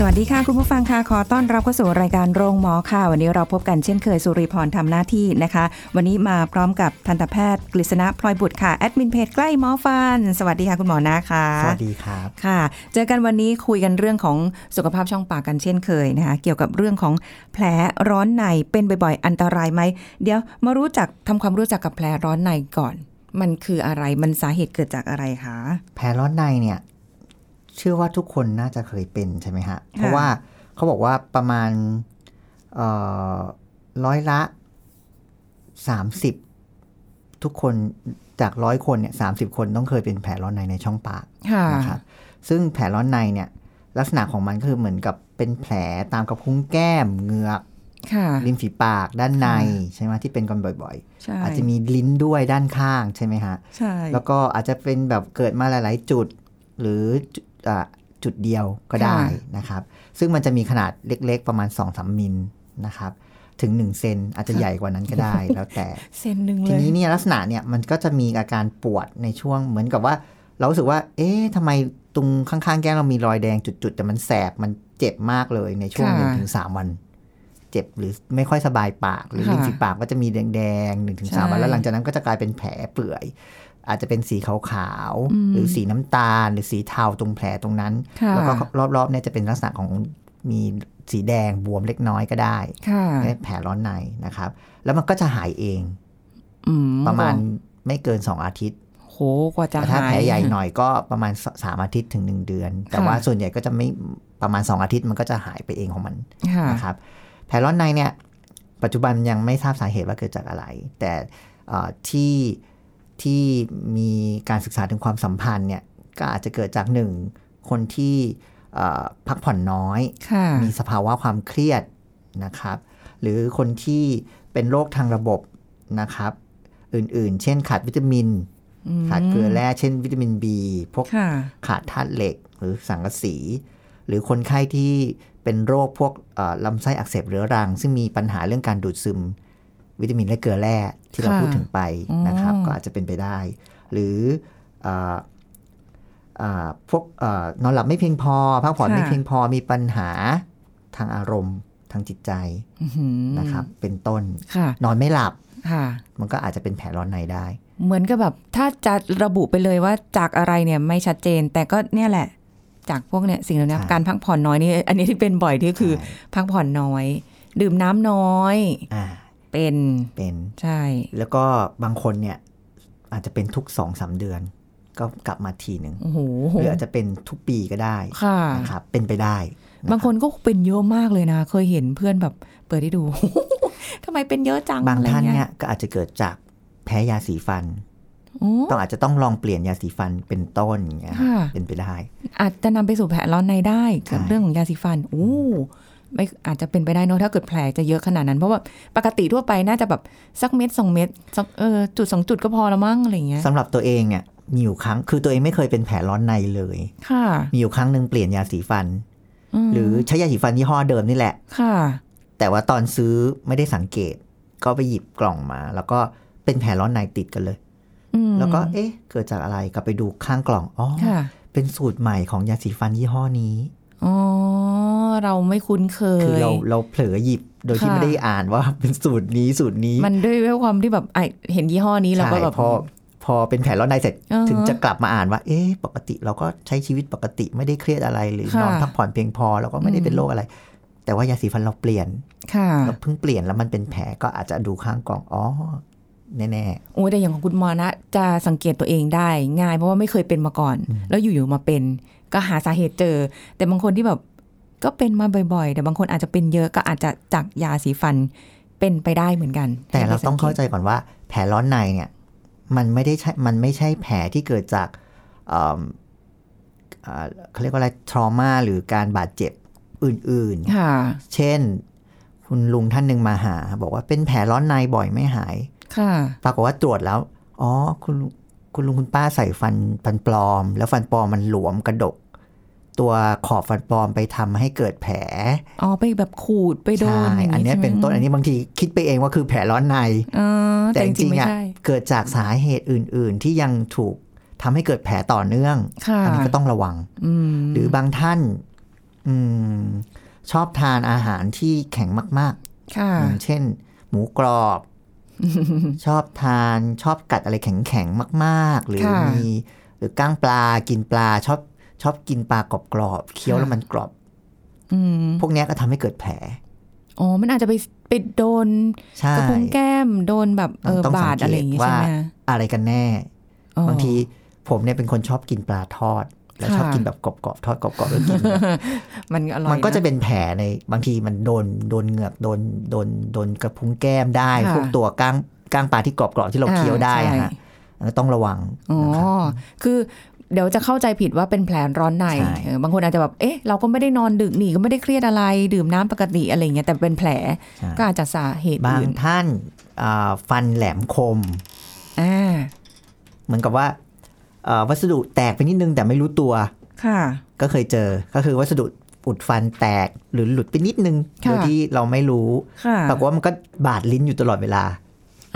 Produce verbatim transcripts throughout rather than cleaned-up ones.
สวัสดีค่ะคุณผู้ฟังค่ะขอต้อนรับเข้าสู่รายการโรงหมอค่ะวันนี้เราพบกันเช่นเคยสุริพรทำหน้าที่นะคะวันนี้มาพร้อมกับทันตแพทย์กฤษณะพลอยบุตรค่ะแอดมินเพจใกล้หมอฟันสวัสดีค่ะคุณหมอนะคะสวัสดีครับค่ะเจอกันวันนี้คุยกันเรื่องของสุขภาพช่องปากกันเช่นเคยนะคะเกี่ยวกับเรื่องของแผลร้อนในเป็นบ่อยๆอันตรายไหมเดี๋ยวมารู้จักทำความรู้จักกับแผลร้อนในก่อนมันคืออะไรมันสาเหตุเกิดจากอะไรคะแผลร้อนในเนี่ยเชื่อว่าทุกคนน่าจะเคยเป็นใช่ไหมฮะเพราะว่าเขาบอกว่าประมาณร้อยละสามสิบทุกคนจากร้อยคนเนี่ยสามสิบคนต้องเคยเป็นแผลร้อนในในช่องปากนะครับซึ่งแผลร้อนในเนี่ยลักษณะของมันก็คือเหมือนกับเป็นแผลตามกระพุ้งแก้มเหงือกริมฝีปากด้านในใช่ไหมที่เป็นกันบ่อยๆอาจจะมีลิ้นด้วยด้านข้างใช่ไหมฮะแล้วก็อาจจะเป็นแบบเกิดมาหลายๆจุดหรือจุดเดียวก็ได้นะครับซึ่งมันจะมีขนาดเล็กๆประมาณ สองถึงสาม มิลนะครับถึงหนึ่งเซนอาจจะใหญ่กว่านั้นก็ได้แล้วแต่เซนนึงเลยทีนี้เนี่ยลักษณะเนี่ยมันก็จะมีอาการปวดในช่วงเหมือนกับว่าเรารู้สึกว่าเอ๊ะทำไมตรงข้างๆแก้มเรามีรอยแดงจุดๆแต่มันแสบมันเจ็บมากเลยในช่วง หนึ่งถึงสาม วันเจ็บหรือไม่ค่อยสบายปากหรือริมฝีปากก็จะมีแดงๆ หนึ่งถึงสาม วันแล้วหลังจากนั้นก็จะกลายเป็นแผลเปื่อยอาจจะเป็นสีขาวๆหรือสีน้ำตาลหรือสีเทาตรงแผลตรงนั้นแล้วก็รอบๆเนี่ยจะเป็นลักษณะของมีสีแดงบวมเล็กน้อยก็ได้แผลร้อนในนะครับแล้วมันก็จะหายเองประมาณไม่เกินสองอาทิตย์โหกว่าจะหายถ้าแผลใหญ่หน่อยก็ประมาณสามอาทิตย์ถึงหนึ่งเดือนแต่ว่าส่วนใหญ่ก็จะไม่ประมาณสองอาทิตย์มันก็จะหายไปเองของมันนะครับแผลร้อนในเนี่ยปัจจุบันยังไม่ทราบสาเหตุว่าเกิดจากอะไรแต่ที่ที่มีการศึกษาถึงความสัมพันธ์เนี่ยก็อาจจะเกิดจากหนึ่งคนที่พักผ่อนน้อยมีสภาวะความเครียดนะครับหรือคนที่เป็นโรคทางระบบนะครับอื่นๆเช่นขาดวิตามินขาดเกลือแร่เช่นวิตามิน B พวกขาดธาตุเหล็กหรือสังกะสีหรือคนไข้ที่เป็นโรคพวกลำไส้อักเสบเรื้อรังซึ่งมีปัญหาเรื่องการดูดซึมวิตามินและเกลือแร่ที่เราพูดถึงไปนะครับก็อาจจะเป็นไปได้หรือพวกนอนหลับไม่เพียงพอพักผ่อนไม่เพียงพอมีปัญหาทางอารมณ์ทางจิตใจนะครับเป็นต้นนอนไม่หลับมันก็อาจจะเป็นแผลร้อนในได้เหมือนกับแบบถ้าจะระบุไปเลยว่าจากอะไรเนี่ยไม่ชัดเจนแต่ก็เนี่ยแหละจากพวกเนี่ยสิ่งเหล่านี้การพักผ่อนน้อยนี่อันนี้ที่เป็นบ่อยที่คือพักผ่อนน้อยดื่มน้ำน้อยเป็นเป็นใช่แล้วก็บางคนเนี่ยอาจจะเป็นทุก สองถึงสาม เดือนก็กลับมาทีหนึ่งหรืออาจจะเป็นทุกปีก็ได้นะครับเป็นไปได้บางคนก็เป็นเยอะมากเลยนะเคยเห็นเพื่อนแบบเปิดให้ดู ทำไมเป็นเยอะจังบางท่านเนี่ยก็อาจจะเกิดจากแพ้ยาสีฟันต้องอาจจะต้องลองเปลี่ยนยาสีฟันเป็นต้นอย่างเงี้ยเป็นไปได้อาจจะนำไปสู่แผลร้อนในได้กับเรื่องของยาสีฟันโอ้ไม่อาจจะเป็นไปได้เนอะถ้าเกิดแผลจะเยอะขนาดนั้นเพราะว่าปกติทั่วไปน่าจะแบบสักเม็ดสองเม็ดเออจุดสองจุดก็พอละมั้งอะไรเงี้ยสำหรับตัวเองเนี่ยมีอยู่ครั้งคือตัวเองไม่เคยเป็นแผลร้อนในเลยค่ะมีอยู่ครั้งนึงเปลี่ยนยาสีฟันหรือใช้ยาสีฟันยี่ห้อเดิมนี่แหละค่ะแต่ว่าตอนซื้อไม่ได้สังเกตก็ไปหยิบกล่องมาแล้วก็เป็นแผลร้อนในติดกันเลยแล้วก็เอ๊ะเกิดจากอะไรกลับไปดูข้างกล่องอ๋อเป็นสูตรใหม่ของยาสีฟันยี่ห้อนี้อ๋อเราไม่คุ้นเคยคือเราเราเผลอหยิบโดยที่ไม่ได้อ่านว่าเป็นสูตรนี้สูตรนี้มันด้วยความที่แบบเห็นยี่ห้อนี้เราก็แบบพอพอเป็นแผลร้อนในเสร็จถึงจะกลับมาอ่านว่าเอ๊ะปกติเราก็ใช้ชีวิตปกติไม่ได้เครียดอะไรหรือนอนพักผ่อนเพียงพอเราก็ไม่ได้เป็นโรคอะไรแต่ว่ายาสีฟันเราเปลี่ยนเราเพิ่งเปลี่ยนแล้วมันเป็นแผลก็อาจจะดูข้างกล่องอ๋อแน่ๆโอ้แต่อย่างของคุณหมอนะจะสังเกตตัวเองได้ง่ายเพราะว่าไม่เคยเป็นมาก่อนแล้วอยู่ๆมาเป็นก็หาสาเหตุเจอแต่บางคนที่แบบก็เป็นมาบ่อยๆแต่บางคนอาจจะเป็นเยอะก็อาจจะจากยาสีฟันเป็นไปได้เหมือนกันแต่เราต้องเข้าใจก่อนว่าแผลร้อนในเนี่ยมันไม่ได้มันไม่ใช่แผลที่เกิดจาก เขาเรียกว่าอะไรทรอมาหรือการบาดเจ็บอื่นๆเช่นคุณลุงท่านหนึ่งมาหาบอกว่าเป็นแผลร้อนในบ่อยไม่หายปรากฏว่าตรวจแล้วอ๋อคุณคุณลุงคุณป้าใส่ฟันฟันปลอมแล้วฟันปลอมมันหลวมกระดกตัวขอบฟันปลอมไปทำให้เกิดแผลอ๋อไปแบบขูดไปโดนอันนี้เป็นต้นอันนี้บางทีคิดไปเองว่าคือแผลร้อนในแต่จริงๆอ่ะเกิดจากสาเหตุอื่นๆที่ยังถูกทำให้เกิดแผลต่อเนื่องอันนี้ก็ต้องระวังหรือบางท่านชอบทานอาหารที่แข็งมากๆเช่นหมูกรอบชอบทานชอบกัดอะไรแข็งๆมากๆหรือมีหรือก้างปลากินปลาชอบชอบกินปลากรอบๆเคี้ยวแล้วมันกรอบพวกนี้ก็ทำให้เกิดแผลอ๋อมันอาจจะไปไปโดนกระพุ้งแก้มโดนแบบเออบาดอะไรอย่างเงี้ยใช่ไหมอะไรกันแน่บางทีผมเนี่ยเป็นคนชอบกินปลาทอดแล้วชอบกินแบบกรอบๆทอดกรอบๆแล้วกินมันอร่อยมันก็จะเป็นแผลในบางทีมันโดนโดนเหงือกโดนโดนโดนกระพุ้งแก้มได้พวกตัวก้างก้างปลาที่กรอบๆที่เราเคี้ยวได้ฮะต้องระวังอ๋อคือเดี๋ยวจะเข้าใจผิดว่าเป็นแผลร้อนในบางคนอาจจะแบบเอ๊ะเราก็ไม่ได้นอนดึกหนีก็ไม่ได้เครียดอะไรดื่มน้ำปกติอะไรเงี้ยแต่เป็นแผลก็อาจจะสาเหตุบางท่านฟันแหลมคมเหมือนกับว่าวัสดุแตกไปนิดนึงแต่ไม่รู้ตัวก็เคยเจอก็คือวัสดุอุดฟันแตกหรือหลุดไปนิดนึงโดยที่เราไม่รู้แต่ว่ามันก็บาดลิ้นอยู่ตลอดเวลา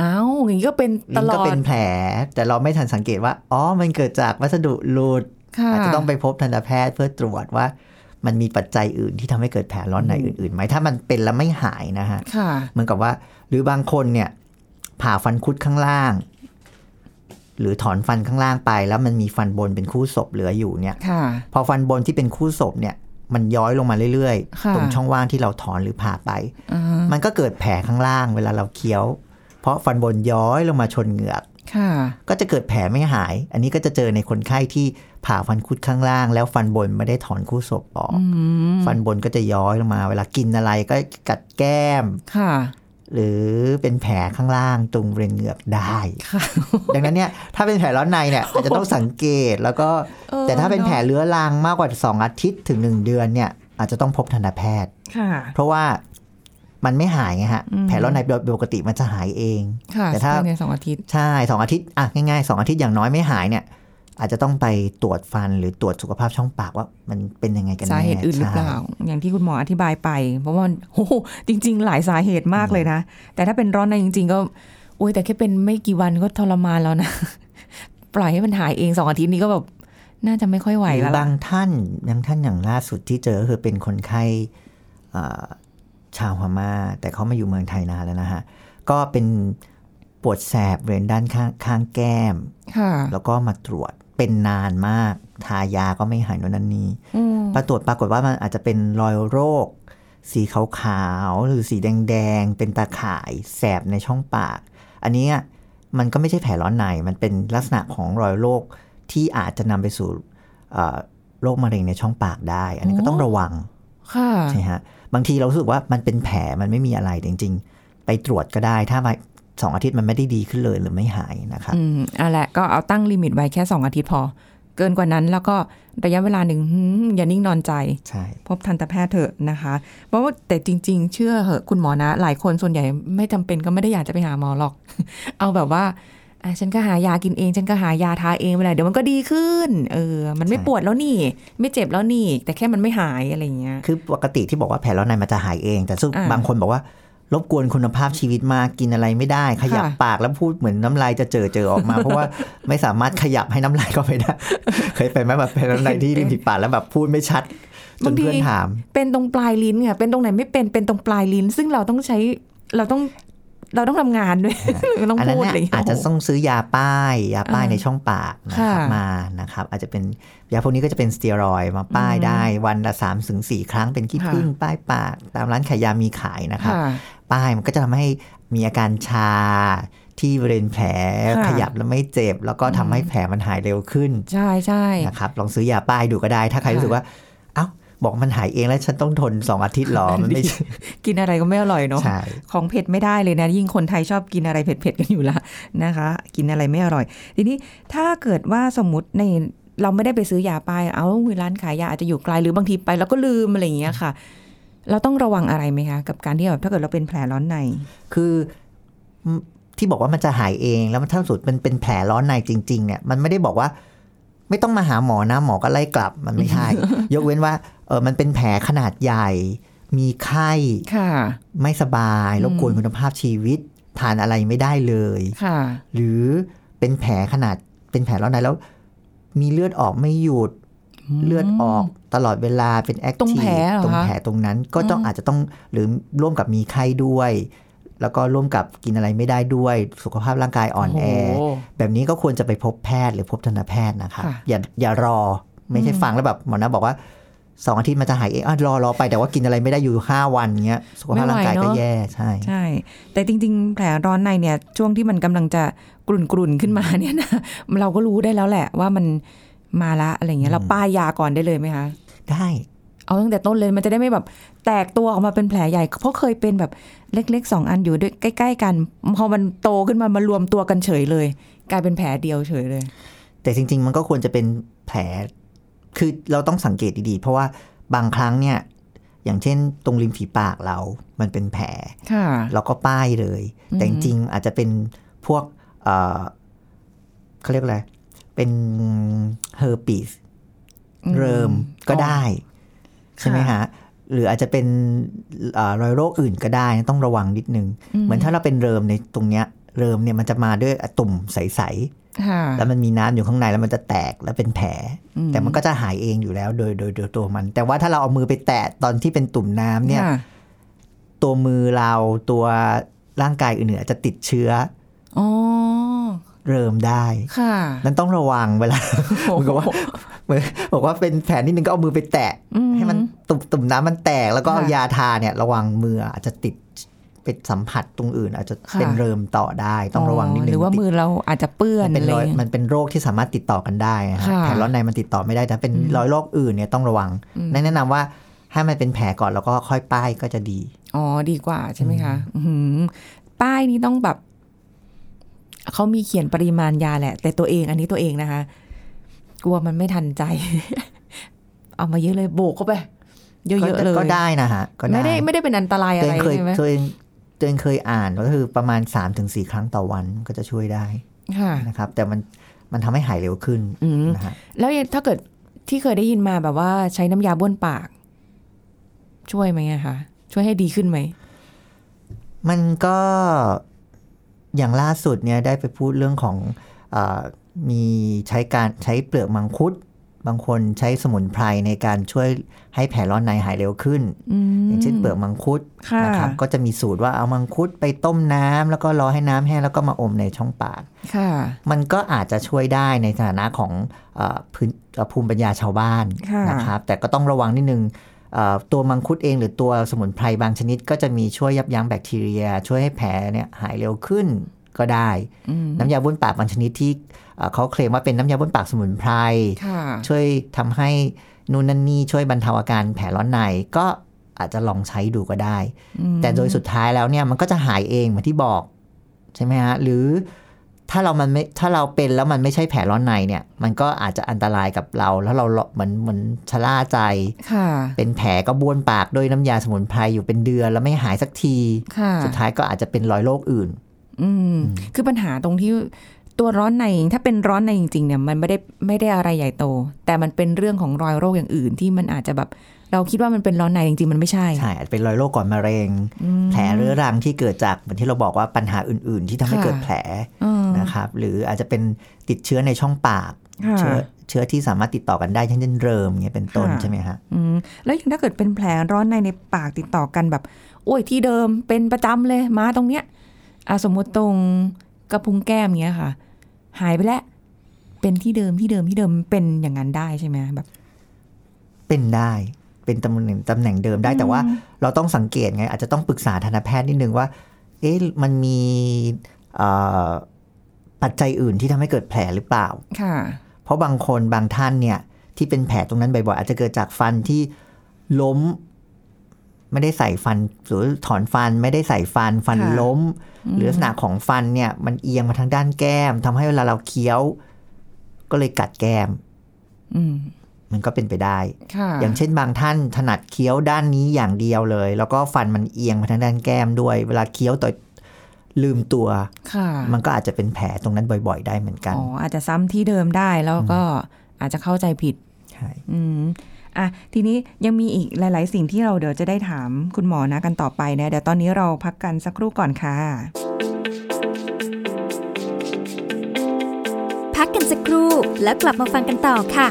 อ้าวอย่างนี้ก็เป็นตลอดลิ้นก็เป็นแผลแต่เราไม่ทันสังเกตว่าอ๋อมันเกิดจากวัสดุหลุดอาจจะต้องไปพบทันตแพทย์เพื่อตรวจว่ามันมีปัจจัยอื่นที่ทำให้เกิดแผลร้อนในอื่นๆไหมถ้ามันเป็นแล้วไม่หายนะฮะเหมือนกับว่าหรือบางคนเนี่ยผ่าฟันคุดข้างล่างหรือถอนฟันข้างล่างไปแล้วมันมีฟันบนเป็นคู่ศพเหลืออยู่เนี่ยพอฟันบนที่เป็นคู่ศพเนี่ยมันย้อยลงมาเรื่อยๆตรงช่องว่างที่เราถอนหรือผ่าไปมันก็เกิดแผลข้างล่างเวลาเราเคี้ยวเพราะฟันบนย้อยลงมาชนเหงือกก็จะเกิดแผลไม่หายอันนี้ก็จะเจอในคนไข้ที่ผ่าฟันคุดข้างล่างแล้วฟันบนไม่ได้ถอนคู่ศพออกฟันบนก็จะย้อยลงมาเวลากินอะไรก็กัดแก้มหรือเป็นแผลข้างล่างตรงบริเวณเหงือกได้ดังนั้นเนี่ยถ้าเป็นแผลร้อนในเนี่ยอาจจะต้องสังเกตแล้วก็แต่ถ้าเป็นแผลเรื้อรังมากกว่าสองอาทิตย์ถึงหนึ่งเดือนเนี่ยอาจจะต้องพบทันตแพทย์เพราะว่ามันไม่หายไงฮะแผลร้อนในโดยปกติมันจะหายเองแต่ถ้าในสองอาทิตย์ใช่สองอาทิตย์อ่ะง่ายๆสองอาทิตย์อย่างน้อยไม่หายเนี่ยอาจจะต้องไปตรวจฟันหรือตรวจสุขภาพช่องปากว่ามันเป็นยังไงกันแน่สาเหตุอื่นหรือเปล่าอย่างที่คุณหมออธิบายไปเพราะว่าโอ้โหจริงๆหลายสาเหตุมากเลยนะแต่ถ้าเป็นร้อนในจริงๆก็โอ้ยแต่แค่เป็นไม่กี่วันก็ทรมานแล้วนะปล่อยให้มันหายเองสองอาทิตย์นี้ก็แบบน่าจะไม่ค่อยไหวแล้วบางท่านบางท่านอย่างล่าสุดที่เจอคือเป็นคนไข้ชาวพม่าแต่เขามาอยู่เมืองไทยนานแล้วนะฮะก็เป็นปวดแสบบริเวณด้านข้างข้างแก้มแล้วก็มาตรวจเป็นนานมากทายาก็ไม่หายโน่นนั่นนี่ปรากฏปรากฏว่ามันอาจจะเป็นรอยโรคสีขาวๆหรือสีแดงๆเป็นตาข่ายแสบในช่องปากอันนี้มันก็ไม่ใช่แผลร้อนในมันเป็นลักษณะของรอยโรคที่อาจจะนำไปสู่โรคมะเร็งในช่องปากได้อันนี้ก็ต้องระวังใช่ฮะบางทีเรารู้สึกว่ามันเป็นแผลมันไม่มีอะไรจริงๆไปตรวจก็ได้ถ้าไม่สองอาทิตย์มันไม่ได้ดีขึ้นเลยหรือไม่หายนะคะอืมเอาละก็เอาตั้งลิมิตไว้แค่สองอาทิตย์พอเกินกว่านั้นแล้วก็ระยะเวลาหนึ่งอย่านิ่งนอนใจใช่พบทันตแพทย์เถอะนะคะเพราะว่าแต่จริงๆเชื่อเหอะคุณหมอนะหลายคนส่วนใหญ่ไม่จำเป็นก็ไม่ได้อยากจะไปหาหมอหรอกเอาแบบว่าฉันก็หายากินเองฉันก็หายาทาเองไปเลยเดี๋ยวมันก็ดีขึ้นเออมันไม่ปวดแล้วนี่ไม่เจ็บแล้วนี่แต่แค่มันไม่หายอะไรเงี้ยคือปกติที่บอกว่าแผลร้อนในมันจะหายเองแต่ซึ่งบางคนบอกว่ารบกวนคุณภาพชีวิตมากกินอะไรไม่ได้ขยับปากแล้วพูดเหมือนน้ำลายจะเจอเจอออกมาเพราะว่าไม่สามารถขยับให้น้ำลายก็ไปได้เคยเป็นไหมแบบเป็นอะไรที่ริมฝีปากแล้วแบบพูดไม่ชัดจนเพื่อนถามเป็นตรงปลายลิ้นค่ะเป็นตรงไหนไม่เป็นเป็นตรงปลายลิ้นซึ่งเราต้องใช้เราต้องเราต้องทำงานด้วยต้องพูดอะไรอาจจะต้องซื้อยาป้ายยาป้ายในช่องปากนะครับมานะครับอาจจะเป็นยาพวกนี้ก็จะเป็นสเตียรอยด์มาป้ายได้วันละ สามถึงสี่ ครั้งเป็นขี้ผึ้งป้ายปากตามร้านขายยามีขายนะครับป้ายมันก็จะทำให้มีอาการชาที่บริเวณแผลขยับแล้วไม่เจ็บแล้วก็ทำให้แผลมันหายเร็วขึ้นใช่ใช่นะครับลองซื้อยาป้ายดูก็ได้ถ้าใครรู้สึกว่าเอ้าบอกมันหายเองแล้วฉันต้องทนสองอาทิตย์หรอมันไม่ กินอะไรก็ไม่อร่อยเนาะของเผ็ดไม่ได้เลยนะยิ่งคนไทยชอบกินอะไรเผ็ดๆกันอยู่ละนะคะกินอะไรไม่อร่อยทีนี้ถ้าเกิดว่าสมมุติใน เราไม่ได้ไปซื้อยาไปเอาร้านขายยาอาจจะอยู่ไกลหรือบางทีไปแล้วก็ลืมอะไรอย่างเงี้ยค่ะเราต้องระวังอะไรไหมคะกับการที่แบบถ้าเกิดเราเป็นแผลร้อนในคือที่บอกว่ามันจะหายเองแล้วมันถ้าสุดมันเป็นแผลร้อนในจริงๆเนี่ยมันไม่ได้บอกว่าไม่ต้องมาหาหมอนะหมอก็ไล่กลับมันไม่ใช่ ยกเว้นว่าเออมันเป็นแผลขนาดใหญ่มีไข้ไม่สบายรบกวนคุณภาพชีวิตทานอะไรไม่ได้เลยหรือเป็นแผลขนาดเป็นแผลร้อนในแล้วมีเลือดออกไม่หยุดเลือดออกตลอดเวลาเป็นแอคทีฟตรงแผลตรงแผลตรงนั้นก็ต้องอาจจะต้องหรือร่วมกับมีไข้ด้วยแล้วก็ร่วมกับกินอะไรไม่ได้ด้วยสุขภาพร่างกายอ่อนแอแบบนี้ก็ควรจะไปพบแพทย์หรือพบทันตแพทย์นะคะอย่าอย่ารอไม่ใช่ฟังแล้วแบบหมอนะบอกว่าสองอาทิตย์มันจะหายเองอ่ะรอรอไปแต่ว่ากินอะไรไม่ได้อยู่ห้าวันเงี้ยสุขภาพร่างกายก็แย่ใช่ใช่แต่จริงๆแผลร้อนในเนี่ยช่วงที่มันกำลังจะกรุ่นๆขึ้นมาเนี่ยนะเราก็รู้ได้แล้วแหละว่ามันมาละอะไรเงี้ยเราป้ายยาก่อนได้เลยไหมคะได้เอาตั้งแต่ต้นเลยมันจะได้ไม่แบบแตกตัวออกมาเป็นแผลใหญ่เพราะเคยเป็นแบบเล็กๆสองอันอยู่ด้วยใกล้ๆกันพอมันโตขึ้นมามารวมตัวกันเฉยเลยกลายเป็นแผลเดียวเฉยเลยแต่จริงๆมันก็ควรจะเป็นแผลคือเราต้องสังเกตดีๆเพราะว่าบางครั้งเนี่ยอย่างเช่นตรงริมฝีปากเรามันเป็นแผลเราก็ป้ายเลยแต่จริงๆอาจจะเป็นพวกเอ่อเขาเรียกอะไรเป็นเฮอร์ปิสเริ่มก็ได้ใช่ไหมฮะหรืออาจจะเป็นรอยโรคอื่นก็ได้ต้องระวังนิดนึงเหมือนถ้าเราเป็นเริ่มในตรงเนี้ยเริ่มเนี่ยมันจะมาด้วยตุ่มใสๆแล้วมันมีน้ำอยู่ข้างในแล้วมันจะแตกแล้วเป็นแผลแต่มันก็จะหายเองอยู่แล้วโดยโดยตัวมันแต่ว่าถ้าเราเอามือไปแตะตอนที่เป็นตุ่มน้ำเนี่ยตัวมือเราตัวร่างกายอื่นๆอาจจะติดเชื้อเริ่มได้นั่นต้องระวังเวลาบอกว่าบอกว่าเป็นแผลนิดนึงก็เอามือไปแตะให้มันตุ่มตุ่มน้ำมันแตกแล้วก็เอายาทาเนี่ยระวังมืออาจจะติดไปสัมผัสตรงอื่นอาจจะเป็นเริ่มต่อได้ต้องระวังนิดนึงหรือว่ามือเราอาจจะเปื้อนเป็นรอยมันเป็นโรคที่สามารถติดต่อกันได้แผลร้อนในมันติดต่อไม่ได้แต่เป็นรอยโรคอื่นเนี่ยต้องระวังแนะนำว่าให้มันเป็นแผลก่อนแล้วก็ค่อยป้ายก็จะดีอ๋อดีกว่าใช่ไหมคะป้ายนี้ต้องแบบเขามีเขียนปริมาณยาแหละแต่ตัวเองอันนี้ตัวเองนะคะกลัวมันไม่ทันใจเอามาเยอะเลยโบกเข้าไปเยอะๆเลยก็ได้นะฮะก็ได้ไม่ได้ไม่ได้เป็นอันตรายอะไรใช่ไหมตัวเองตัวเองเคยอ่านก็คือประมาณ สามถึงสี่ ครั้งต่อวันก็จะช่วยได้นะครับแต่มันมันทำให้หายเร็วขึ้นนะฮะแล้วถ้าเกิดที่เคยได้ยินมาแบบว่าใช้น้ำยาบ้วนปากช่วยไหมคะช่วยให้ดีขึ้นไหมมันก็อย่างล่าสุดเนี่ยได้ไปพูดเรื่องของเอ่อมีใช้การใช้เปลือกมังคุดบางคนใช้สมุนไพรในการช่วยให้แผลร้อนในหายเร็วขึ้น อ, อย่างเช่นเปลือกมังคุดนะครับก็จะมีสูตรว่าเอามังคุดไปต้มน้ำแล้วก็รอให้น้ำแห้งแล้วก็มาอมในช่องปากมันก็อาจจะช่วยได้ในฐานะของเอ่อภูมิปัญญาชาวบ้านนะครับแต่ก็ต้องระวังนิดนึงตัวมังคุดเองหรือตัวสมุนไพรบางชนิดก็จะมีช่วยยับยั้งแบคทีเรียช่วยให้แผลเนี่ยหายเร็วขึ้นก็ได้น้ำยาบ้วนปากบางชนิดที่เขาเคลมว่าเป็นน้ำยาบ้วนปากสมุนไพรช่วยทำให้นู่นนั่นนี่ช่วยบรรเทาอาการแผลร้อนในก็อาจจะลองใช้ดูก็ได้แต่โดยสุดท้ายแล้วเนี่ยมันก็จะหายเองเหมือนที่บอกใช่ไหมฮะหรือถ้าเรามันไม่ถ้าเราเป็นแล้วมันไม่ใช่แผลร้อนในเนี่ยมันก็อาจจะอันตรายกับเราแล้วเราเหมือนเหมือนชะล่าใจเป็นแผลก็บ้วนปากด้วยน้ำยาสมุนไพรอยู่เป็นเดือนแล้วไม่หายสักทีสุดท้ายก็อาจจะเป็นรอยโรคอื่นอืมคือปัญหาตรงที่ตัวร้อนในถ้าเป็นร้อนในจริงๆเนี่ยมันไม่ได้ไม่ได้อะไรใหญ่โตแต่มันเป็นเรื่องของรอยโรคอย่างอื่นที่มันอาจจะแบบเราคิดว่ามันเป็นร้อนในจริงๆมันไม่ใช่ใช่อาจจะเป็นรอยโรคก่อนมะเร็งแผลเรื้อรังที่เกิดจากเหมือนที่เราบอกว่าปัญหาอื่นๆที่ทำให้เกิดแผลนะครับหรืออาจจะเป็นติดเชื้อในช่องปากเชื้อเชื้อที่สามารถติดต่อกันได้เช่นเริ่มเงี้ยเป็นต้นใช่ไหมฮะแล้วอย่างถ้าเกิดเป็นแผลร้อนในในปากติดต่อกันแบบโอ้ยที่เดิมเป็นประจำเลยมาตรงเนี้ยสมมติตรงกระพุ้งแก้มเงี้ยค่ะหายไปแล้วเป็นที่เดิมที่เดิมที่เดิมเป็นอย่างนั้นได้ใช่ไหมแบบเป็นได้เป็นตำแหน่งตำแหน่งเดิมได้แต่ว่าเราต้องสังเกตไงอาจจะต้องปรึกษาทันตแพทย์นิดนึงว่าเอ๊ะมันมีปัจจัยอื่นที่ทำให้เกิดแผลหรือเปล่าเพราะบางคนบางท่านเนี่ยที่เป็นแผลตรงนั้นบ่อยๆอาจจะเกิดจากฟันที่ล้มไม่ได้ใส่ฟันหรือถอนฟันไม่ได้ใส่ฟันฟันล้มหรือลักษณะของฟันเนี่ยมันเอียงมาทางด้านแก้มทำให้เวลาเราเคี้ยวก็เลยกัดแก้ม มันก็เป็นไปได้อย่างเช่นบางท่านถนัดเคี้ยวด้านนี้อย่างเดียวเลยแล้วก็ฟันมันเอียงไปทางด้านแก้มด้วยเวลาเคี้ยวต่อยลืมตัวมันก็อาจจะเป็นแผลตรงนั้นบ่อยๆได้เหมือนกันอ๋ออาจจะซ้ำที่เดิมได้แล้วก็อาจจะเข้าใจผิดใช่อืมอ่ะทีนี้ยังมีอีกหลายๆสิ่งที่เราเดี๋ยวจะได้ถามคุณหมอนะกันต่อไปนะเดี๋ยวตอนนี้เราพักกันสักครู่ก่อนค่ะพักกันสักครู่แล้วกลับมาฟังกันต่อค่ะ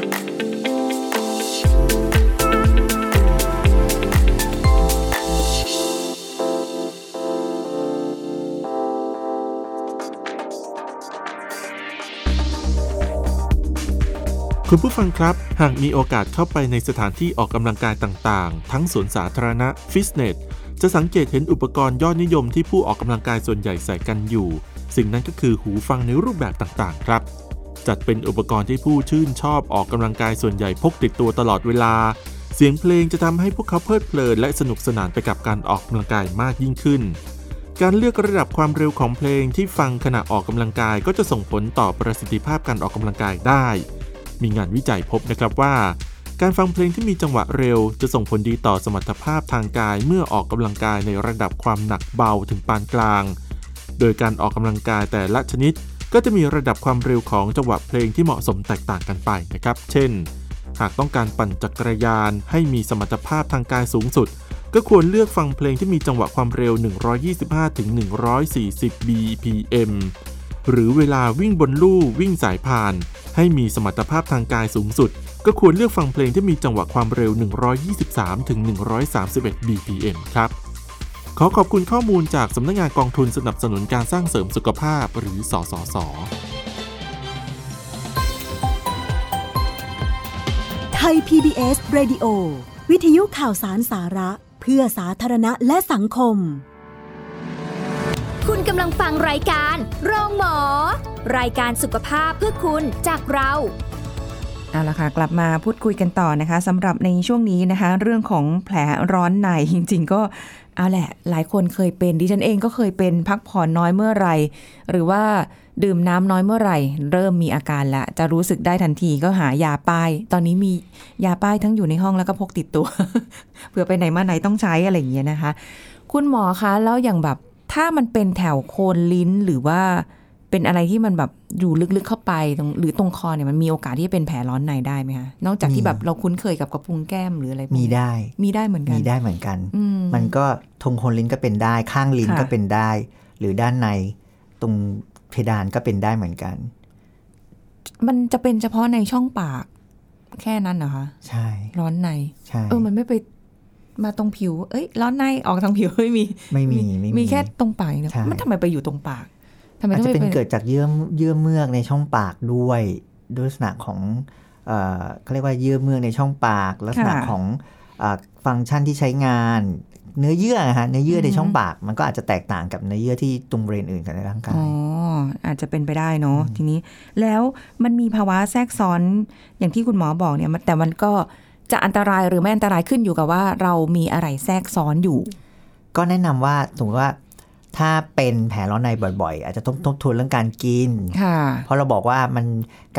คุณผู้ฟังครับหากมีโอกาสเข้าไปในสถานที่ออกกำลังกายต่างๆทั้งสวนสาธารณะฟิตเนสจะสังเกตเห็นอุปกรณ์ยอดนิยมที่ผู้ออกกำลังกายส่วนใหญ่ใส่กันอยู่สิ่งนั้นก็คือหูฟังในรูปแบบต่างๆครับจัดเป็นอุปกรณ์ที่ผู้ชื่นชอบออกกำลังกายส่วนใหญ่พกติดตัวตลอดเวลาเสียงเพลงจะทำให้พวกเขาเพลิดเพลินและสนุกสนานไปกับการออกกำลังกายมากยิ่งขึ้นการเลือกระดับความเร็วของเพลงที่ฟังขณะออกกำลังกายก็จะส่งผลต่อประสิทธิภาพการออกกำลังกายได้มีงานวิจัยพบนะครับว่าการฟังเพลงที่มีจังหวะเร็วจะส่งผลดีต่อสมรรถภาพทางกายเมื่อออกกำลังกายในระดับความหนักเบาถึงปานกลางโดยการออกกำลังกายแต่ละชนิดก็จะมีระดับความเร็วของจังหวะเพลงที่เหมาะสมแตกต่างกันไปนะครับเช่นหากต้องการปั่นจักรยานให้มีสมรรถภาพทางกายสูงสุดก็ควรเลือกฟังเพลงที่มีจังหวะความเร็ว หนึ่งร้อยยี่สิบห้าถึงหนึ่งร้อยสี่สิบ บี พี เอ็ม หรือเวลาวิ่งบนลู่วิ่งสายพานให้มีสมรรถภาพทางกายสูงสุดก็ควรเลือกฟังเพลงที่มีจังหวะความเร็ว หนึ่งร้อยยี่สิบสามถึงหนึ่งร้อยสามสิบเอ็ด บี พี เอ็ม ครับขอขอบคุณข้อมูลจากสำนักงานกองทุนสนับสนุนการสร้างเสริมสุขภาพหรือสสส. ไทย พี บี เอส Radio วิทยุข่าวสารสาระเพื่อสาธารณะและสังคมคุณกำลังฟังรายการโรงหมอรายการสุขภาพเพื่อคุณจากเราเอาล่ะค่ะกลับมาพูดคุยกันต่อนะคะสำหรับในช่วงนี้นะคะเรื่องของแผลร้อนในจริงๆก็เอาแหละหลายคนเคยเป็นดิฉันเองก็เคยเป็นพักผ่อนน้อยเมื่อไหร่หรือว่าดื่มน้ำน้อยเมื่อไหร่เริ่มมีอาการละจะรู้สึกได้ทันทีก็หายาป้ายตอนนี้มียาป้ายทั้งอยู่ในห้องแล้วก็พกติดตัว เผื่อไปไหนมาไหนต้องใช้อะไรอย่างเงี้ยนะคะคุณหมอคะแล้วอย่างแบบถ้ามันเป็นแถวโคนลิ้นหรือว่าเป็นอะไรที่มันแบบอยู่ลึกๆเข้าไปตรงหรือตรงคอเนี่ยมันมีโอกาสที่จะเป็นแผลร้อนในได้ไหมคะนอกจากที่แบบเราคุ้นเคยกับกระพุ้งแก้มหรืออะไรมีได้มีได้เหมือนกันมีได้เหมือนกัน ม, มันก็ตรงโคนลิ้นก็เป็นได้ข้างลิ้นก็เป็นได้หรือด้านในตรงเพดานก็เป็นได้เหมือนกันมันจะเป็นเฉพาะในช่องปากแค่นั้นเหรอคะใช่ร้อนในใช่เออมันไม่ไปมาตรงผิวเอ้ยร้อนในออกทางผิวไม่มีไม่มีมีแค่ตรงปากนะมันทำไมไปอยู่ตรงปากอาจจะเป็นเกิดจากเยื่อเยื่อเมือกในช่องปากด้วยลักษณะของเอ่อเขาเรียกว่าเยื่อเมือกในช่องปากลักษณะของเอ่อฟังก์ชันที่ใช้งานเนื้อเยื่อฮะเนื้อเยื่อในช่องปากมันก็อาจจะแตกต่างกับเนื้อเยื่อที่ตรงบริเวณอื่นกันในร่างกายอ๋ออาจจะเป็นไปได้เนาะทีนี้แล้วมันมีภาวะแทรกซ้อนอย่างที่คุณหมอบอกเนี่ยแต่มันก็จะอันตรายหรือไม่อันตรายขึ้นอยู่กับว่าเรามีอะไรแทรกซ้อนอยู่ก็แนะนำว่าสมมติว่าถ้าเป็นแผลร้อนในบ่อยๆอาจจะต้องทบทวนเรื่องการกินเพราะเราบอกว่ามัน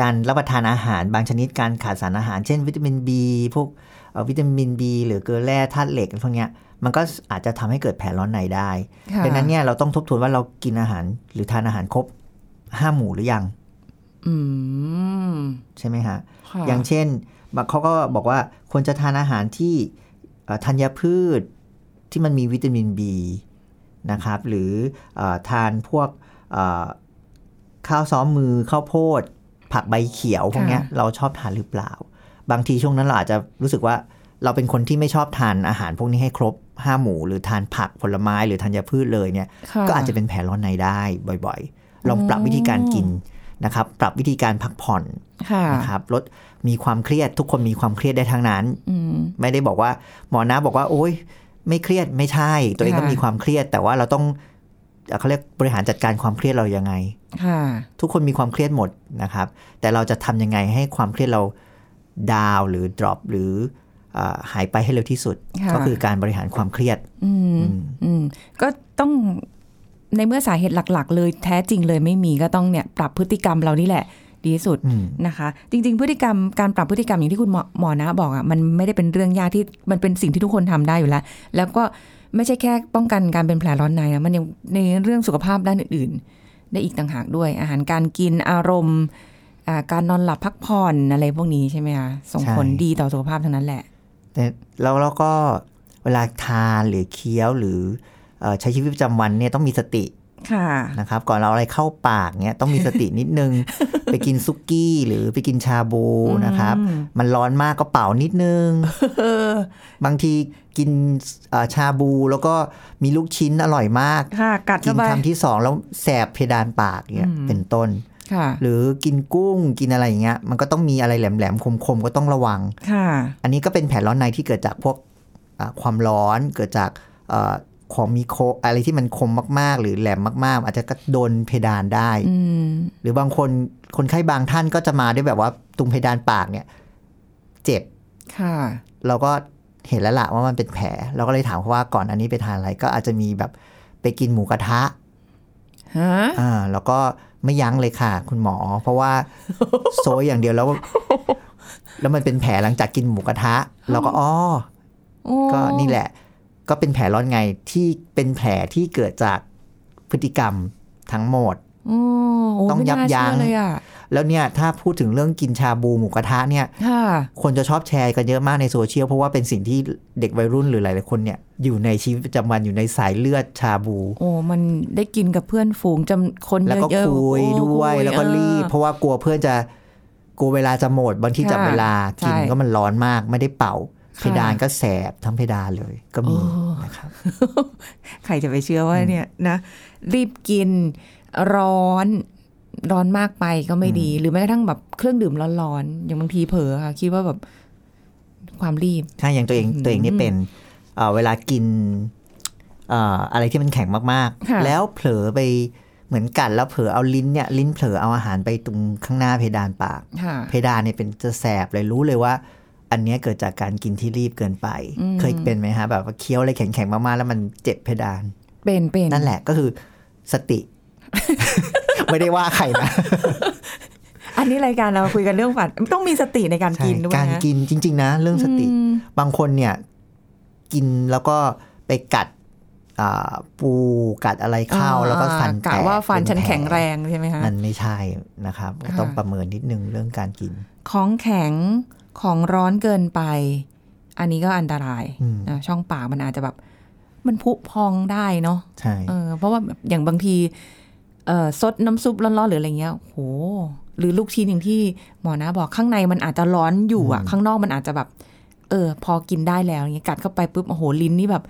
การรับประทานอาหารบางชนิดการขาดสารอาหารเช่นวิตามิน B พวกวิตามิน B หรือเกลือแร่ธาตุเหล็กพวกเนี้ยมันก็อาจจะทำให้เกิดแผลร้อนในได้ดังนั้นเนี่ยเราต้องทบทวนว่าเรากินอาหารหรือทานอาหารครบห้าหมู่หรือยังใช่ไหมฮะอย่างเช่นเขาก็บอกว่าควรจะทานอาหารที่ธัญพืชที่มันมีวิตามิน Bนะครับหรือทานพวกข้าวซ้อมมือข้าวโพดผักใบเขียวพวกนี้เราชอบทานหรือเปล่าบางทีช่วงนั้นเราอาจจะรู้สึกว่าเราเป็นคนที่ไม่ชอบทานอาหารพวกนี้ให้ครบห้าหมู่หรือทานผักผลไม้หรือธัญพืชเลยเนี่ยก็อาจจะเป็นแผลร้อนในได้บ่อยๆลองปรับวิธีการกินนะครับปรับวิธีการพักผ่อนนะครับลดมีความเครียดทุกคนมีความเครียดได้ทั้งนั้นไม่ได้บอกว่าหมอนะบอกว่าโอ๊ยไม่เครียดไม่ใช่ตัวเองก็มีความเครียดแต่ว่าเราต้องเขาเรียกบริหารจัดการความเครียดเรายังไงทุกคนมีความเครียดหมดนะครับแต่เราจะทำยังไงให้ความเครียดเราดาวหรือดรอปหรือหายไปให้เร็วที่สุดก็คือการบริหารความเครียดก็ต้องในเมื่อสาเหตุหลักๆเลยแท้จริงเลยไม่มีก็ต้องเนี่ยปรับพฤติกรรมเรานี่แหละ ดีที่สุดนะคะจริงๆพฤติกรรมการปรับพฤติกรรมอย่างที่คุณหมอนะบอกอ่ะมันไม่ได้เป็นเรื่องยากที่มันเป็นสิ่งที่ทุกคนทำได้อยู่แล้วแล้วก็ไม่ใช่แค่ป้องกันการเป็นแผลร้อนในนะมันยังในเรื่องสุขภาพด้านอื่นๆได้อีกต่างหากด้วยอาหารการกินอารมณ์การนอนหลับพักผ่อนอะไรพวกนี้ใช่ไหมคะส่งผลดีต่อสุขภาพทั้งนั้นแหละแต่แล้วเราก็เวลาทานหรือเคี้ยวหรือใช้ชีวิตประจำวันเนี่ยต้องมีสตินะครับก่อนเราอะไรเข้าปากเนี่ยต้องมีสตินิดนึง ไปกินซุกี้หรือไปกินชาบูนะครับมันร้อนมากก็เป่านิดนึง บางทีกินชาบูแล้วก็มีลูกชิ้นอร่อยมากกินคำที่สองแล้วแสบเพดานปากเนี่ยเป็นต้นหรือกินกุ้งกินอะไรอย่างเงี้ยมันก็ต้องมีอะไรแหลมๆคมๆก็ต้องระวังอันนี้ก็เป็นแผลร้อนในที่เกิดจากพวกความร้อนเกิดจากของมีโคอะไรที่มันคมมากๆหรือแหลมมากๆอาจจะกระโดนเพดานได้หรือบางคนคนไข้บางท่านก็จะมาด้วยแบบว่าตรงเพดานปากเนี่ยเจ็บเราก็เห็นแล้วล่ะว่ามันเป็นแผลเราก็เลยถามเขาว่าก่อนอันนี้ไปทานอะไรก็อาจจะมีแบบไปกินหมูกระทะอ่าแล้วก็ไม่ยั้งเลยค่ะคุณหมอเพราะว่าโซยอย่างเดียวแล้วแล้วมันเป็นแผลหลังจากกินหมูกระทะเราก็อ้อก็นี่แหละก็เป็นแผลร้อนในที่เป็นแผลที่เกิดจากพฤติกรรมทั้งหมดต้องยับยั้งแล้วเนี่ยถ้าพูดถึงเรื่องกินชาบูหมูกระทะเนี่ยคนจะชอบแชร์กันเยอะมากในโซเชียลเพราะว่าเป็นสิ่งที่เด็กวัยรุ่นหรือหลายๆคนเนี่ยอยู่ในชีวิตประจำวันอยู่ในสายเลือดชาบูโอ้มันได้กินกับเพื่อนฝูงจำคนเยอะๆแล้วก็คุยด้วยแล้วก็รีบเพราะว่ากลัวเพื่อนจะกลัวเวลาจะหมดบางทีจับเวลากินก็มันร้อนมากไม่ได้เป่าเพดานก็แสบทั้งเพดานเลยก็มีนะครับใครจะไปเชื่อว่าเนี่ยนะรีบกินร้อนร้อนมากไปก็ไม่ดีหรือแม้กระทั่งแบบเครื่องดื่มร้อนๆอย่างบางทีเผลอค่ะคิดว่าแบบความรีบใช่อย่างตัวเองตัวเองนี่เป็นเอ่อเวลากินเอ่ออะไรที่มันแข็งมากๆแล้วเผลอไปเหมือนกันแล้วเผลอเอาลิ้นเนี่ยลิ้นเผลอเอาอาหารไปตรงข้างหน้าเพดานปากเพดานเนี่ยเป็นจะแสบเลยรู้เลยว่าอันนี้เกิดจากการกินที่รีบเกินไปเคยเป็นไหมฮะแบบเคี้ยวอะไรแข็งๆมากๆแล้วมันเจ็บเพดานเป็นเป็นนั่นแหละก็คือสติ ไม่ได้ว่าใครนะ อันนี้รายการเราคุยกันเรื่องฝันต้องมีสติในการกินด้วยนะการกินจริงๆนะเรื่องสติบางคนเนี่ยกินแล้วก็ไปกัดปูกัดอะไรเข้าแล้วก็ฟันแตกว่าฟันฉันแข็งแรงใช่ไหมคะมันไม่ใช่นะครับต้องประเมินนิดนึงเรื่องการกินของแข็งของร้อนเกินไปอันนี้ก็อันตรายนะช่องปากมันอาจจะแบบมันพุพองได้เนาะใช่เออเพราะว่าอย่างบางทีเอ่อซดน้ำซุปร้อนๆหรืออะไรเงี้ยโหหรือลูกชิ้นอย่างที่หมอนะบอกข้างในมันอาจจะร้อนอยู่อ่ะข้างนอกมันอาจจะแบบเออพอกินได้แล้วอย่างเงี้ยกัดเข้าไปปุ๊บโอ้โหลิ้นนี่แบบ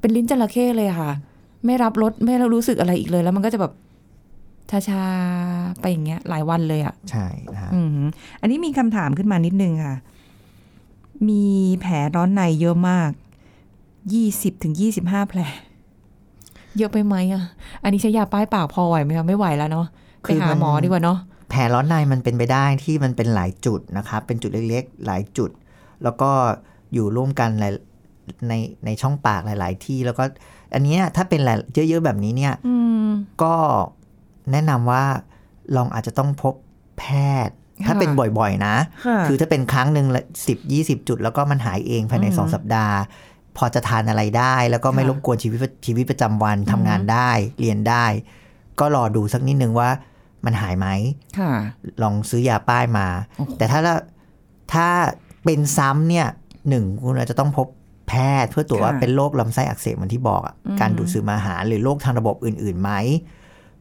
เป็นลิ้นจระเข้เลยค่ะไม่รับรสไม่รู้สึกอะไรอีกเลยแล้วมันก็จะแบบชาๆไปอย่างเงี้ยหลายวันเลยอ่ะใช่นะอืออันนี้มีคำถามขึ้นมานิดนึงค่ะมีแผลร้อนในเยอะมาก ยี่สิบถึงยี่สิบห้า แผลเยอะไปไหมอ่ะอันนี้ใช้ยาป้ายปากพอไหวไหมคะไม่ไหวแล้วเนาะไปหาหมอดีกว่าเนาะแผลร้อนในมันเป็นไปได้ที่มันเป็นหลายจุดนะครับเป็นจุดเล็กๆหลายจุดแล้วก็อยู่ร่วมกันในในในช่องปากหลายๆที่แล้วก็อันเนี้ยถ้าเป็นหลายเยอะๆแบบนี้เนี่ยก็แนะนำว่าลองอาจจะต้องพบแพทย์ถ้าเป็นบ่อยๆนะคือถ้าเป็นครั้งหนึ่งสิบ ยี่สิบ จุดแล้วก็มันหายเองภายในสองสัปดาห์พอจะทานอะไรได้แล้วก็ไม่รบกวนชีวิตชีวิตประจำวันทำงานได้เรียนได้ก็รอดูสักนิดนึงว่ามันหายไหมลองซื้อยาป้ายมาแต่ถ้าถ้าเป็นซ้ำเนี่ยหนึ่งคุณอาจจะต้องพบแพทย์เพื่อตรวจว่าเป็นโรคลำไส้อักเสบเหมือนที่บอกการดูดซึมอาหารหรือโรคทางระบบอื่นๆไหม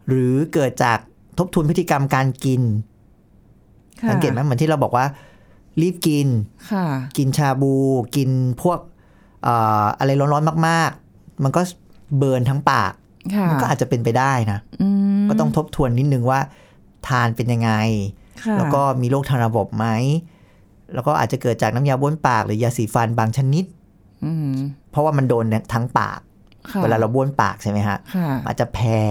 หรือเกิดจากทบทวนพฤติกรรมการกินสังเกตไหมเหมือนที่เราบอกว่ารีบกินกินชาบูกินพวก อ, อะไรร้อนๆมากๆมันก็เบิร์นทั้งปากมันก็อาจจะเป็นไปได้นะก็ต้องทบทวนนิดนึงว่าทานเป็นยังไงแล้วก็มีโรคทางระบบไหมแล้วก็อาจจะเกิดจากน้ำยาบ้วนปากหรือยาสีฟันบางชนิดเพราะว่ามันโดนทั้งปากเวลาเราบ้วนปากใช่ไหมฮะอาจจะแพ้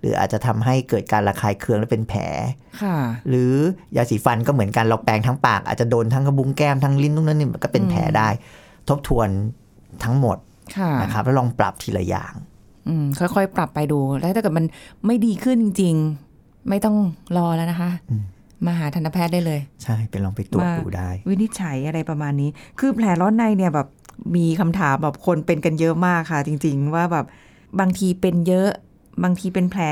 หรืออาจจะทำให้เกิดการระคายเคืองและเป็นแผลหรือยาสีฟันก็เหมือนกันเราแปรงทั้งปากอาจจะโดนทั้งกระบุ้งแก้มทั้งลิ้นตรงนั้นนี่มันก็เป็นแผลได้ทบทวนทั้งหมดนะครับแล้วลองปรับทีละอย่างค่อยๆปรับไปดูแล้วถ้าเกิดมันไม่ดีขึ้นจริงๆไม่ต้องรอแล้วนะคะ มาหาทันตแพทย์ได้เลยใช่ไปลองไปตรวจดูได้วินิจฉัยอะไรประมาณนี้คือแผลร้อนในเนี่ยแบบมีคำถามแบบคนเป็นกันเยอะมากค่ะจริงๆว่าแบบบางทีเป็นเยอะบางทีเป็นแผล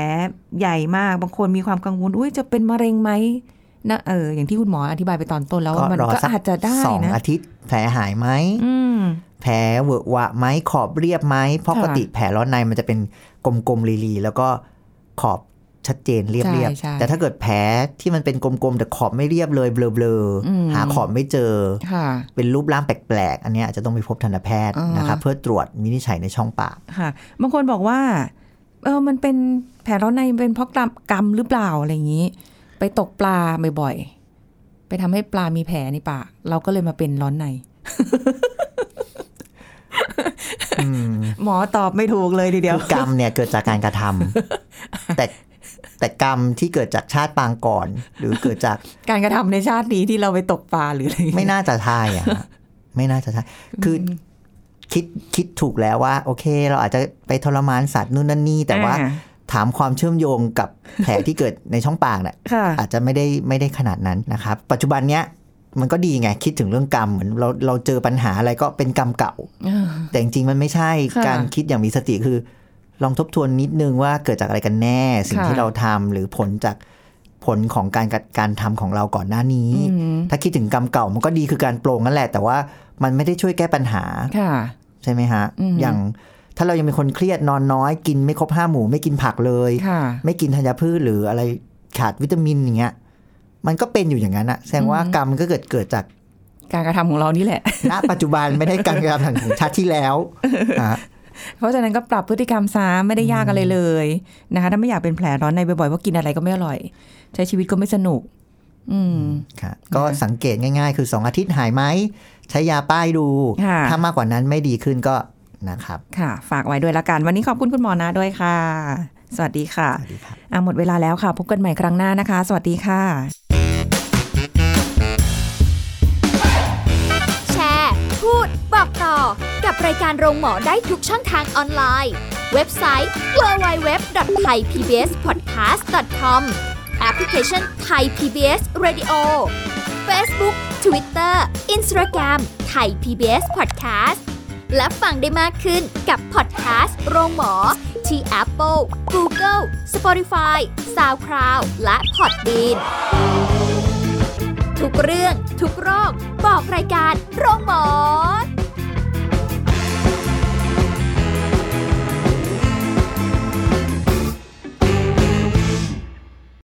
ใหญ่มากบางคนมีความกังวลอุ้ยจะเป็นมะเร็งไหมนะเอออย่างที่คุณหมออธิบายไปตอนต้นแล้วว่ามันก็อาจจะได้นะสองอาทิตย์แผลหายไหมแผลเวอะวะไหมขอบเรียบไหมเพราะปกติแผลร้อนในมันจะเป็นกลมๆลีๆแล้วก็ขอบชัดเจนเรียบๆแต่ถ้าเกิดแผลที่มันเป็นกลมๆแต่ขอบไม่เรียบเลยเบลอๆหาขอบไม่เจอเป็นรูปร่างแปลกๆอันนี้อาจจะต้องไปพบทันตแพทย์นะคะเพื่อตรวจวินิจฉัยในช่องปากค่ะบางคนบอกว่าเออมันเป็นแผลร้อนในเป็นเพราะกรรมหรือเปล่าอะไรอย่างนี้ไปตกปลาบ่อยๆไปทำให้ปลามีแผลในปากเราก็เลยมาเป็นร้อนใน หมอตอบไม่ถูกเลยทีเดียวกรรมเนี่ยเกิดจากการกระทำ แต่แต่กรรมที่เกิดจากชาติปางก่อนหรือเกิดจาก การกระทำในชาตินี้ที่เราไปตกปลาหรืออะไรไม่น่าจะทายอ่ะไม่น่าจะทายคือคิดคิดถูกแล้วว่าโอเคเราอาจจะไปทรมานสัตว์นู่นนั่นนี่แต่ว่าถามความเชื่อมโยงกับแผลที่เกิดในช่องปากเนี่ย อาจจะไม่ได้ไม่ได้ขนาดนั้นนะครับปัจจุบันเนี้ยมันก็ดีไงคิดถึงเรื่องกรรมเหมือนเราเราเจอปัญหาอะไรก็เป็นกรรมเก่า แต่จริงๆมันไม่ใช่ การคิดอย่างมีสติคือลองทบทวนนิดนึงว่าเกิดจากอะไรกันแน่ สิ่งที่เราทำหรือผลจากผลของการการทำของเราก่อนหน้านี้ ถ้าคิดถึงกรรมเก่ามันก็ดีคือการโปร่งนั่นแหละแต่ว่ามันไม่ได้ช่วยแก้ปัญหา ใช่ไหมฮะ อย่างถ้าเรายังเป็นคนเครียดนอนน้อยกินไม่ครบห้าหมู่ไม่กินผักเลยไม่กินธัญพืชหรืออะไรขาดวิตามินอย่างเงี้ยมันก็เป็นอยู่อย่างนั้นอะแสดงว่ากรรมก็เกิดเกิดจากการกระทำของเรานี่แหละณปัจจุบันไม่ได้การกระทำของชาติที่แล้ว เพราะฉะนั้นก็ปรับพฤติกรรมซะไม่ได้ยากอะไรเลยนะคะถ้าไม่อยากเป็นแผลร้อนในบ่อยๆว่ากินอะไรก็ไม่อร่อยใช้ชีวิตก็ไม่สนุกอืมค่ะก็สังเกตง่ายๆคือสองอาทิตย์หายไหมใช้ยาป้ายดูถ้ามากกว่านั้นไม่ดีขึ้นก็นะครับค่ะฝากไว้ด้วยละกันวันนี้ขอบคุณคุณหมอนะด้วยค่ะสวัสดีค่ะสวัสดีครับอ่ะหมดเวลาแล้วค่ะพบกันใหม่ครั้งหน้านะคะสวัสดีค่ะแชร์พูดบอกต่อกับรายการโรงหมอได้ทุกช่องทางออนไลน์เว็บไซต์ ดับเบิลยู ดับเบิลยู ดับเบิลยู ดอท ไทย พี บี เอส พอดแคสต์ ดอท คอม แอปพลิเคชัน Thai พี บี เอส Radio Facebook Twitter Instagram Thai พี บี เอส Podcastและฟังได้มากขึ้นกับพอดแคสต์โรงหมอที่ Apple, Google, Spotify, Soundcloud และ Podbean ทุกเรื่องทุกโรคบอกรายการโรงหมอ